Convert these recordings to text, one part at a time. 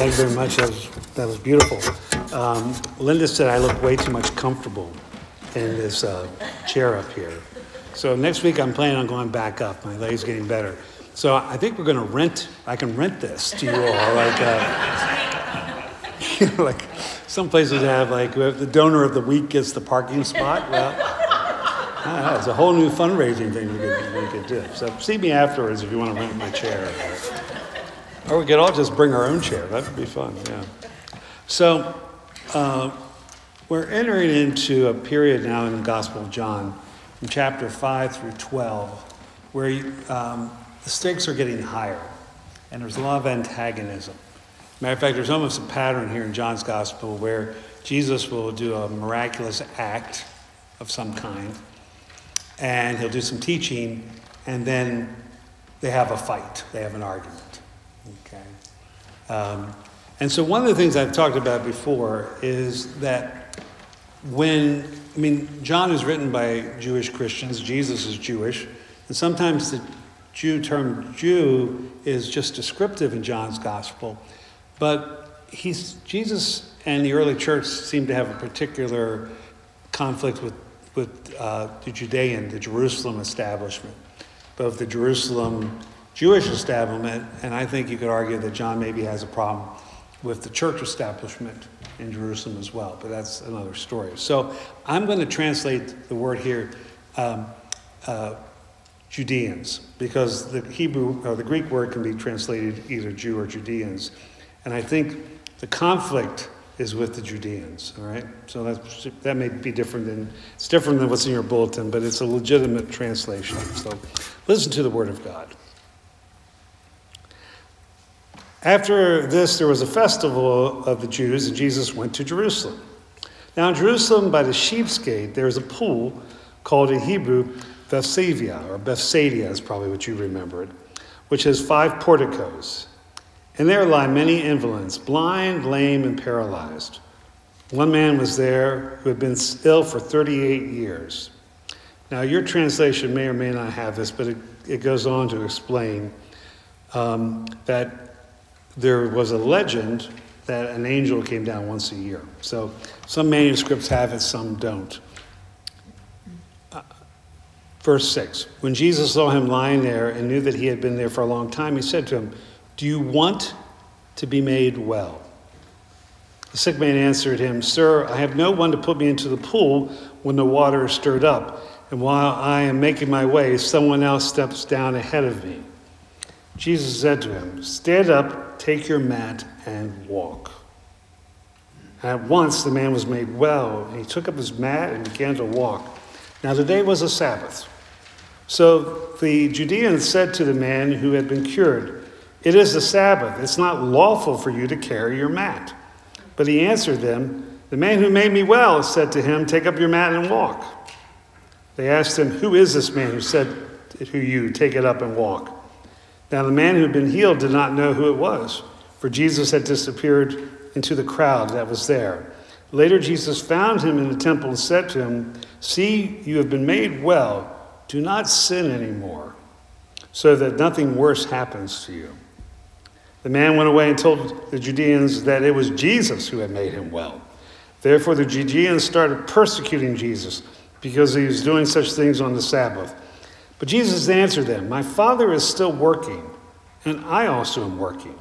Thank you very much. That was beautiful. Linda said I look way too much comfortable in this chair up here. So next week I'm planning on going back up. My leg's getting better. So I think we're going to rent. I can rent this to you all. Like some places have like the donor of the week gets the parking spot. Well, I don't know, it's a whole new fundraising thing we could do. So see me afterwards if you want to rent my chair. Or we could all just bring our own chair. That would be fun, yeah. So we're entering into a period now in the Gospel of John, in chapter 5 through 12, where the stakes are getting higher, and there's a lot of antagonism. Matter of fact, there's almost a pattern here in John's Gospel where Jesus will do a miraculous act of some kind, and he'll do some teaching, and then they have a fight. They have an argument. Okay, and so one of the things I've talked about before is that John is written by Jewish Christians. Jesus is Jewish, and sometimes the term Jew is just descriptive in John's gospel, but Jesus and the early church seem to have a particular conflict with the Jerusalem establishment, both the Jerusalem Jewish establishment, and I think you could argue that John maybe has a problem with the church establishment in Jerusalem as well, but that's another story. So I'm going to translate the word here, Judeans, because the Hebrew or the Greek word can be translated either Jew or Judeans, and I think the conflict is with the Judeans. All right, so that may be different than what's in your bulletin, but it's a legitimate translation. So listen to the word of God. After this, there was a festival of the Jews, and Jesus went to Jerusalem. Now in Jerusalem, by the Sheep's Gate, there is a pool called in Hebrew Bethesda, or Bethsaida is probably what you remember it, which has 5 porticos. And there lie many invalids, blind, lame, and paralyzed. One man was there who had been ill for 38 years. Now your translation may or may not have this, but it goes on to explain that there was a legend that an angel came down once a year. So some manuscripts have it, some don't. Verse 6, when Jesus saw him lying there and knew that he had been there for a long time, he said to him, "Do you want to be made well?" The sick man answered him, "Sir, I have no one to put me into the pool when the water is stirred up. And while I am making my way, someone else steps down ahead of me." Jesus said to him, "Stand up, take your mat, and walk." And at once the man was made well, and he took up his mat and began to walk. Now the day was a Sabbath. So the Judeans said to the man who had been cured, "It is the Sabbath. It's not lawful for you to carry your mat." But he answered them, "The man who made me well said to him, 'Take up your mat and walk.'" They asked him, "Who is this man who said to you, 'Take it up and walk'?" Now the man who had been healed did not know who it was, for Jesus had disappeared into the crowd that was there. Later Jesus found him in the temple and said to him, "See, you have been made well. Do not sin anymore, so that nothing worse happens to you." The man went away and told the Judeans that it was Jesus who had made him well. Therefore the Judeans started persecuting Jesus because he was doing such things on the Sabbath. But Jesus answered them, "My Father is still working, and I also am working."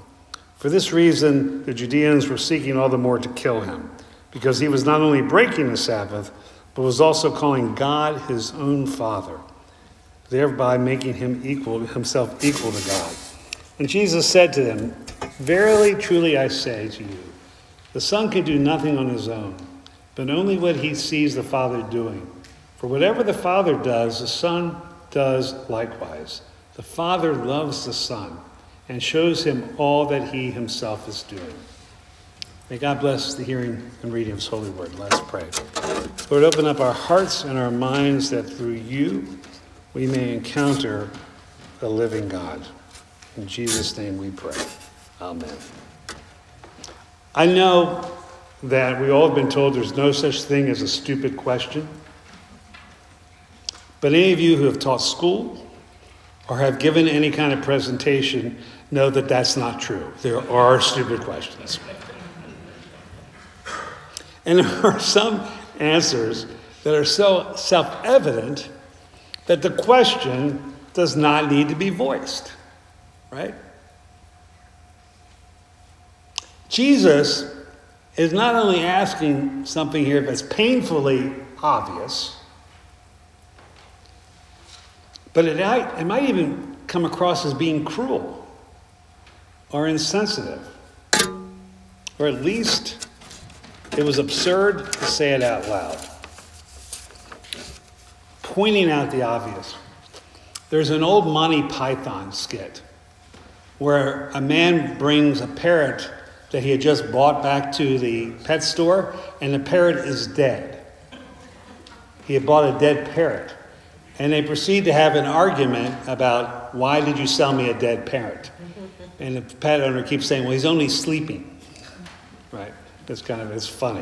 For this reason, the Judeans were seeking all the more to kill him, because he was not only breaking the Sabbath, but was also calling God his own Father, thereby making himself equal to God. And Jesus said to them, "Verily, truly, I say to you, the Son can do nothing on his own, but only what he sees the Father doing. For whatever the Father does, the Son does likewise. The Father loves the Son and shows him all that he himself is doing." May God bless the hearing and reading of his holy word. Let's pray. Lord, open up our hearts and our minds that through you we may encounter the living God. In Jesus' name we pray. Amen. I know that we all have been told there's no such thing as a stupid question. But any of you who have taught school or have given any kind of presentation know that that's not true. There are stupid questions. And there are some answers that are so self-evident that the question does not need to be voiced, right? Jesus is not only asking something here that's painfully obvious, but it might even come across as being cruel or insensitive, or at least it was absurd to say it out loud. Pointing out the obvious. There's an old Monty Python skit where a man brings a parrot that he had just bought back to the pet store, and the parrot is dead. He had bought a dead parrot. And they proceed to have an argument about, why did you sell me a dead parrot? And the pet owner keeps saying, well, he's only sleeping. Right, it's funny.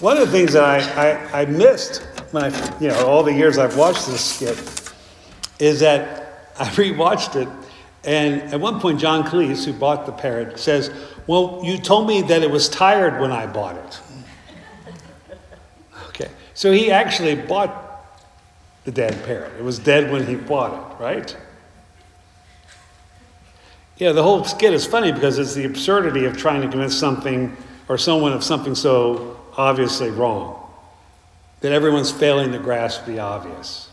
One of the things that I missed when all the years I've watched this skit is that I rewatched it, and at one point John Cleese, who bought the parrot, says, well, you told me that it was tired when I bought it. Okay, so he actually bought the dead parrot. It was dead when he bought it, right? Yeah, the whole skit is funny because it's the absurdity of trying to convince something or someone of something so obviously wrong that everyone's failing to grasp the obvious.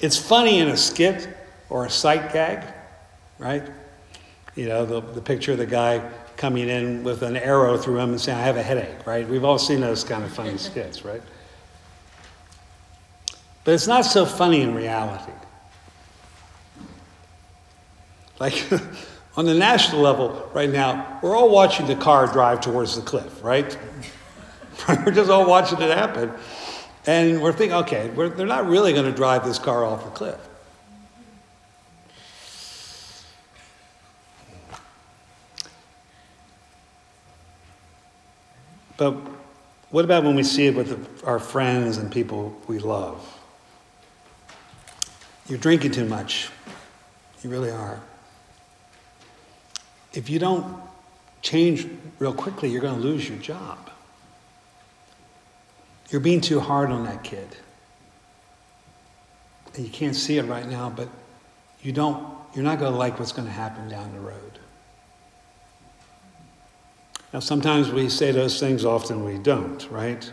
It's funny in a skit or a sight gag, right? The picture of the guy coming in with an arrow through him and saying, I have a headache, right? We've all seen those kind of funny skits, right? But it's not so funny in reality. Like, on the national level right now, we're all watching the car drive towards the cliff, right? We're just all watching it happen. And we're thinking, okay, they're not really going to drive this car off the cliff. But what about when we see it with our friends and people we love? You're drinking too much. You really are. If you don't change real quickly, you're going to lose your job. You're being too hard on that kid. And you can't see it right now, but you're not going to like what's going to happen down the road. Now, sometimes we say those things, often we don't, right?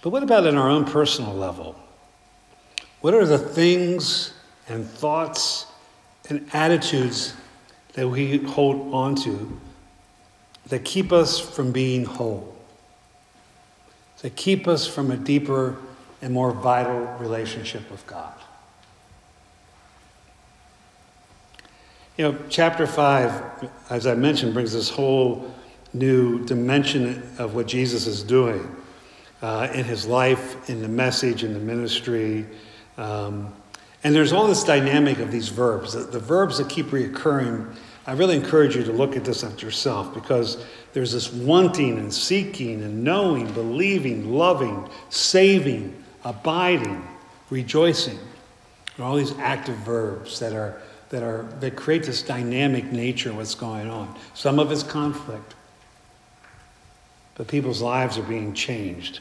But what about in our own personal level? What are the things and thoughts and attitudes that we hold on to that keep us from being whole, that keep us from a deeper and more vital relationship with God? Chapter 5, as I mentioned, brings this whole new dimension of what Jesus is doing in his life, in the message, in the ministry. And there's all this dynamic of these verbs, the verbs that keep reoccurring. I really encourage you to look at this at yourself, because there's this wanting and seeking and knowing, believing, loving, saving, abiding, rejoicing, and all these active verbs that create this dynamic nature of what's going on. Some of it's conflict, but people's lives are being changed.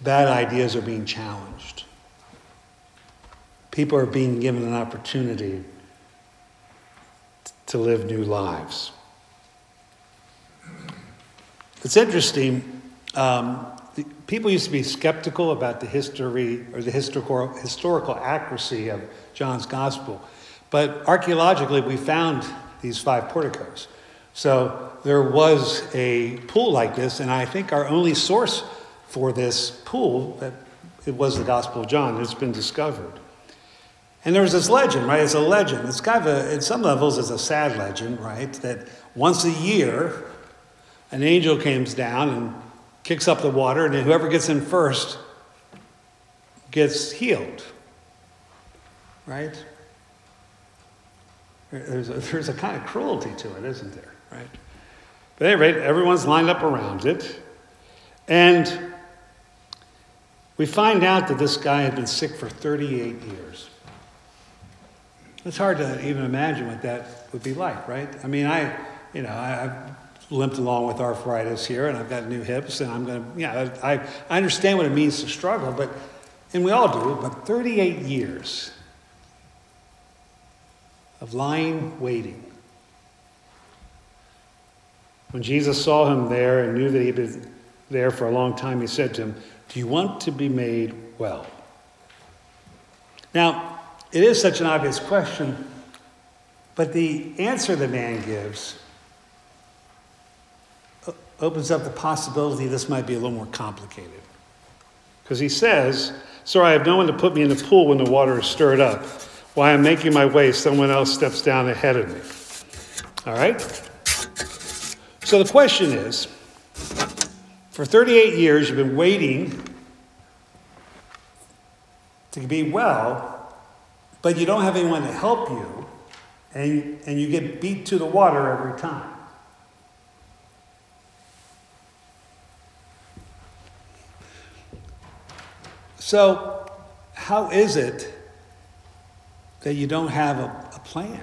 Bad ideas are being challenged. People are being given an opportunity to live new lives. It's interesting. People used to be skeptical about the history or the historical accuracy of John's gospel. But archaeologically, we found these 5 porticos. So there was a pool like this, and I think our only source for this pool, that it was the Gospel of John. It's been discovered. And there was this legend, right? It's a legend. It's kind of at some levels, it's a sad legend, right? That once a year, an angel comes down and kicks up the water, and then whoever gets in first gets healed, right? There's a kind of cruelty to it, isn't there, right? But at any rate, everyone's lined up around it. And We find out that this guy had been sick for 38 years. It's hard to even imagine what that would be like, right? I mean, I've limped along with arthritis here, and I've got new hips, and I'm going to, I understand what it means to struggle, but, and we all do, but 38 years of lying, waiting. When Jesus saw him there and knew that he had been there for a long time, he said to him, "Do you want to be made well?" Now, it is such an obvious question, but the answer the man gives opens up the possibility this might be a little more complicated. Because he says, "Sir, I have no one to put me in the pool when the water is stirred up. While I'm making my way, someone else steps down ahead of me." All right? So the question is, for 38 years, you've been waiting to be well, but you don't have anyone to help you, and you get beat to the water every time. So how is it that you don't have a plan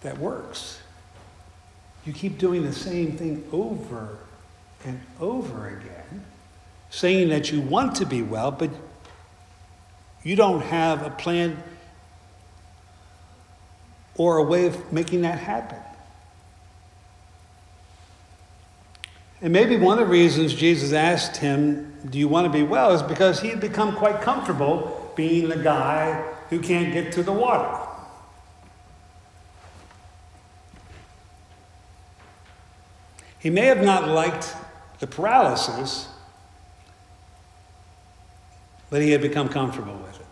that works? You keep doing the same thing over and over again, saying that you want to be well, but you don't have a plan or a way of making that happen. And maybe one of the reasons Jesus asked him, "Do you want to be well?" is because he had become quite comfortable being the guy who can't get to the water. He may have not liked the paralysis, but he had become comfortable with it.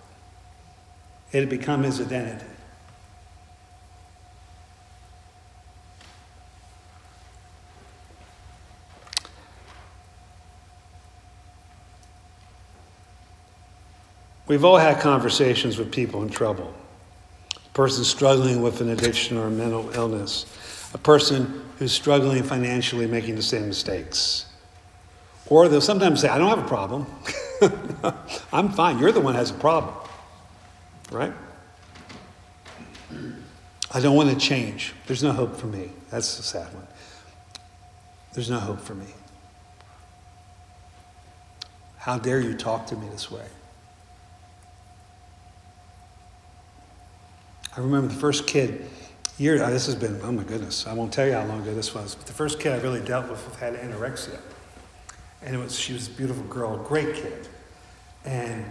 It had become his identity. We've all had conversations with people in trouble. A person struggling with an addiction or a mental illness. A person who's struggling financially, making the same mistakes. Or they'll sometimes say, "I don't have a problem." "I'm fine. You're the one who has a problem." Right? "I don't want to change. There's no hope for me." That's the sad one. "There's no hope for me. How dare you talk to me this way?" I remember the first kid, this has been, oh my goodness, I won't tell you how long ago this was, but the first kid I really dealt with had anorexia. And she was a beautiful girl, great kid. And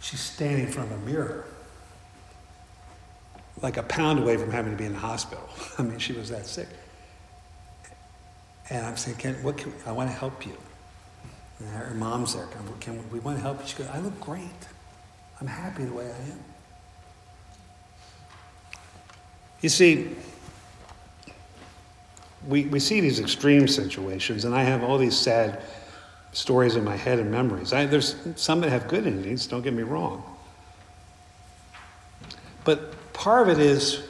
she's standing in front of a mirror, like a pound away from having to be in the hospital. I mean, she was that sick. And I'm saying, I want to help you. And her mom's there, we want to help you. She goes, "I look great. I'm happy the way I am." You see, we see these extreme situations, and I have all these sad stories in my head and memories. There's some that have good endings, don't get me wrong. But part of it is,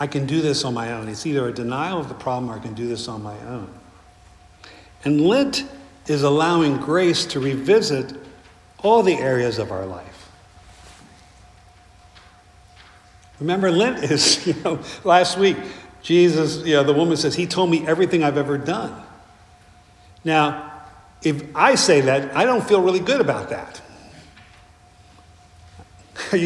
I can do this on my own. It's either a denial of the problem or I can do this on my own. And Lent is allowing grace to revisit all the areas of our life. Remember, Lent is, last week, Jesus, the woman says, "He told me everything I've ever done." Now, if I say that, I don't feel really good about that. I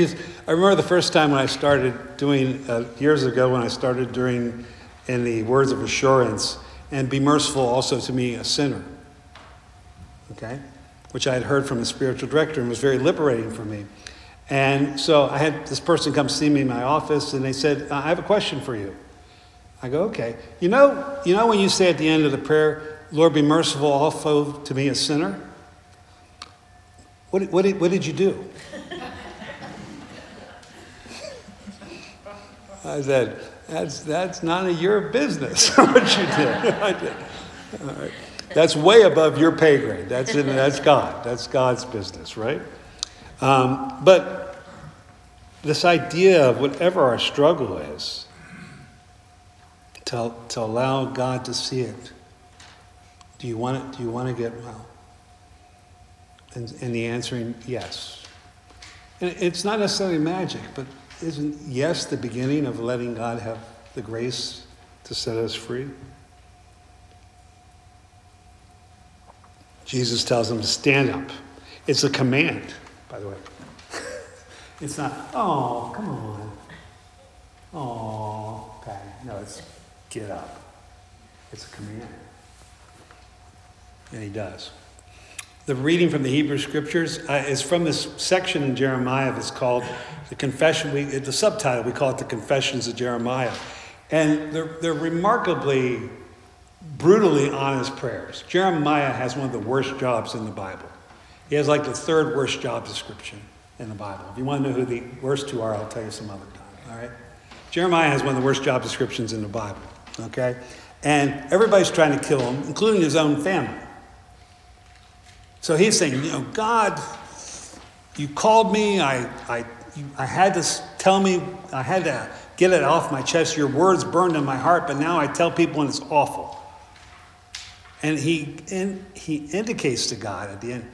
remember the first time when I started doing, years ago, when I started doing in the words of assurance, "And be merciful also to me, a sinner." Okay? Which I had heard from a spiritual director and was very liberating for me. And so I had this person come see me in my office, and they said, "I have a question for you." I go, "Okay. You know when you say at the end of the prayer, 'Lord, be merciful also to me, a sinner'? What did you do?" I said, that's none of your business what you did." I did. All right. That's way above your pay grade. That's God. That's God's business, right? But this idea of whatever our struggle is, to allow God to see it. Do you want to get well? And the answering yes. And it's not necessarily magic, but isn't yes the beginning of letting God have the grace to set us free? Jesus tells them to stand up. It's a command, by the way. It's not, oh, come on. Oh, okay. No, it's get up. It's a command. And he does. The reading from the Hebrew Scriptures is from this section in Jeremiah. It's called the Confession. The subtitle, we call it the Confessions of Jeremiah. And they're remarkably, brutally honest prayers. Jeremiah has one of the worst jobs in the Bible. He has like the third worst job description in the Bible. If you want to know who the worst two are, I'll tell you some other time, all right? Jeremiah has one of the worst job descriptions in the Bible, okay? And everybody's trying to kill him, including his own family. So he's saying, you know, God, you called me. I had to tell me, I had to get it off my chest. Your words burned in my heart, but now I tell people and it's awful. And he indicates to God at the end,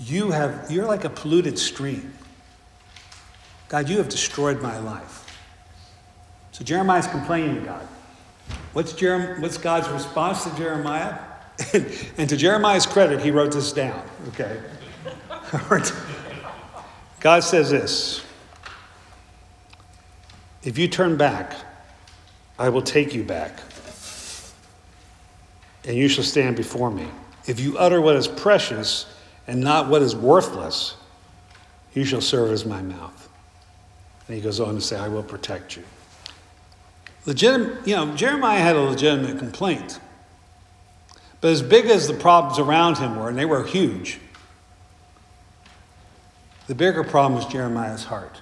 you're like a polluted stream. God, you have destroyed my life. So Jeremiah's complaining to God. What's God's response to Jeremiah? And to Jeremiah's credit, he wrote this down, okay? God says this, if you turn back, I will take you back, and you shall stand before me. If you utter what is precious and not what is worthless, you shall serve as my mouth. And he goes on to say, I will protect you. Jeremiah had a legitimate complaint. But as big as the problems around him were, and they were huge, the bigger problem was Jeremiah's heart.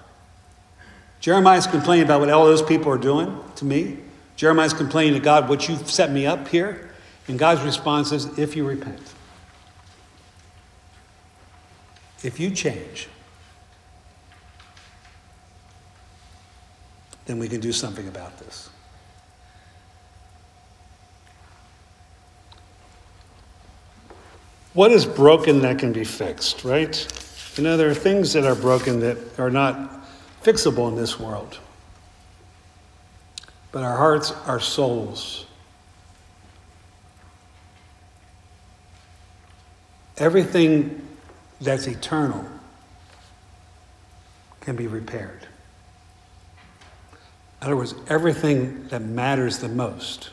Jeremiah's complaining about what all those people are doing to me. Jeremiah's complaining to God, what you've set me up here. And God's response is, if you repent, if you change, then we can do something about this. What is broken that can be fixed, right? You know, there are things that are broken that are not fixable in this world. But our hearts, our souls, everything that's eternal can be repaired. In other words, everything that matters the most,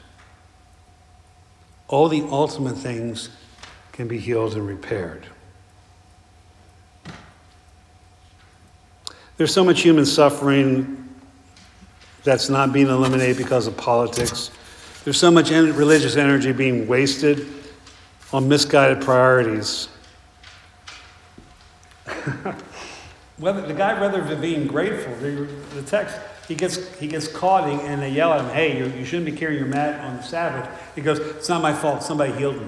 all the ultimate things can be healed and repaired. There's so much human suffering that's not being eliminated because of politics. There's so much religious energy being wasted on misguided priorities. Rather than being grateful, the text, he gets caught and they yell at him, hey, you shouldn't be carrying your mat on the Sabbath. He goes, it's not my fault, somebody healed me.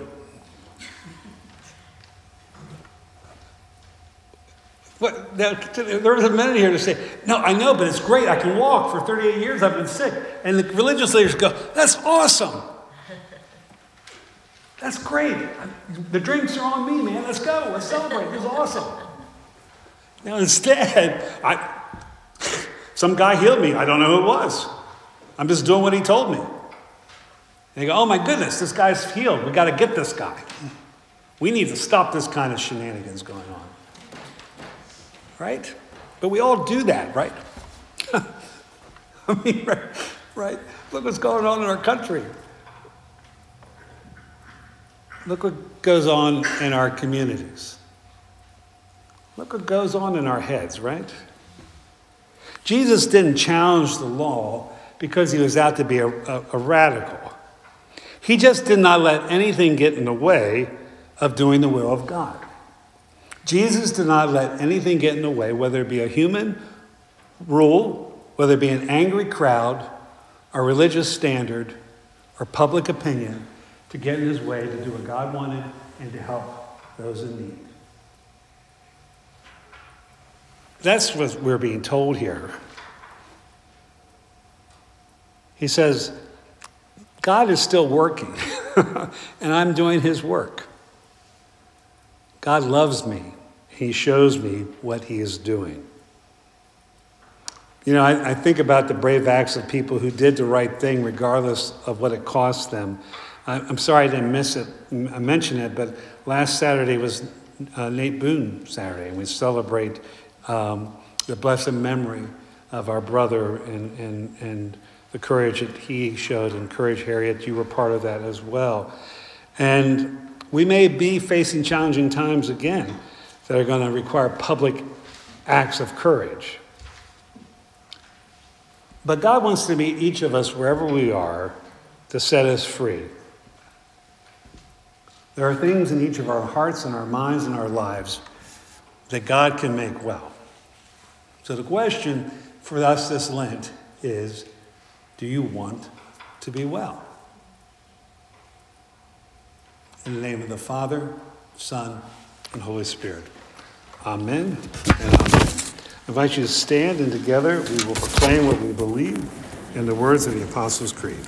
What, there was a minute here to say, no, I know, but it's great. I can walk. For 38 years, I've been sick. And the religious leaders go, that's awesome. That's great. The drinks are on me, man. Let's go. Let's celebrate. It was awesome. Now, instead, some guy healed me. I don't know who it was. I'm just doing what he told me. And they go, oh, my goodness, this guy's healed. We got to get this guy. We need to stop this kind of shenanigans going on. Right? But we all do that, right? I mean, right? Look what's going on in our country. Look what goes on in our communities. Look what goes on in our heads, right? Jesus didn't challenge the law because he was out to be a radical. He just did not let anything get in the way of doing the will of God. Jesus did not let anything get in the way, whether it be a human rule, whether it be an angry crowd, a religious standard, or public opinion, to get in his way to do what God wanted and to help those in need. That's what we're being told here. He says, God is still working, and I'm doing his work. God loves me. He shows me what he is doing. You know, I think about the brave acts of people who did the right thing regardless of what it cost them. I'm sorry I didn't mention it, but last Saturday was Nate Boone Saturday, and we celebrate the blessed memory of our brother and the courage that he showed, and courage, Harriet, you were part of that as well. And we may be facing challenging times again that are going to require public acts of courage. But God wants to meet each of us wherever we are to set us free. There are things in each of our hearts and our minds and our lives that God can make well. So the question for us this Lent is, do you want to be well? In the name of the Father, Son, and Holy Spirit. Amen and amen. I invite you to stand, and together we will proclaim what we believe in the words of the Apostles' Creed.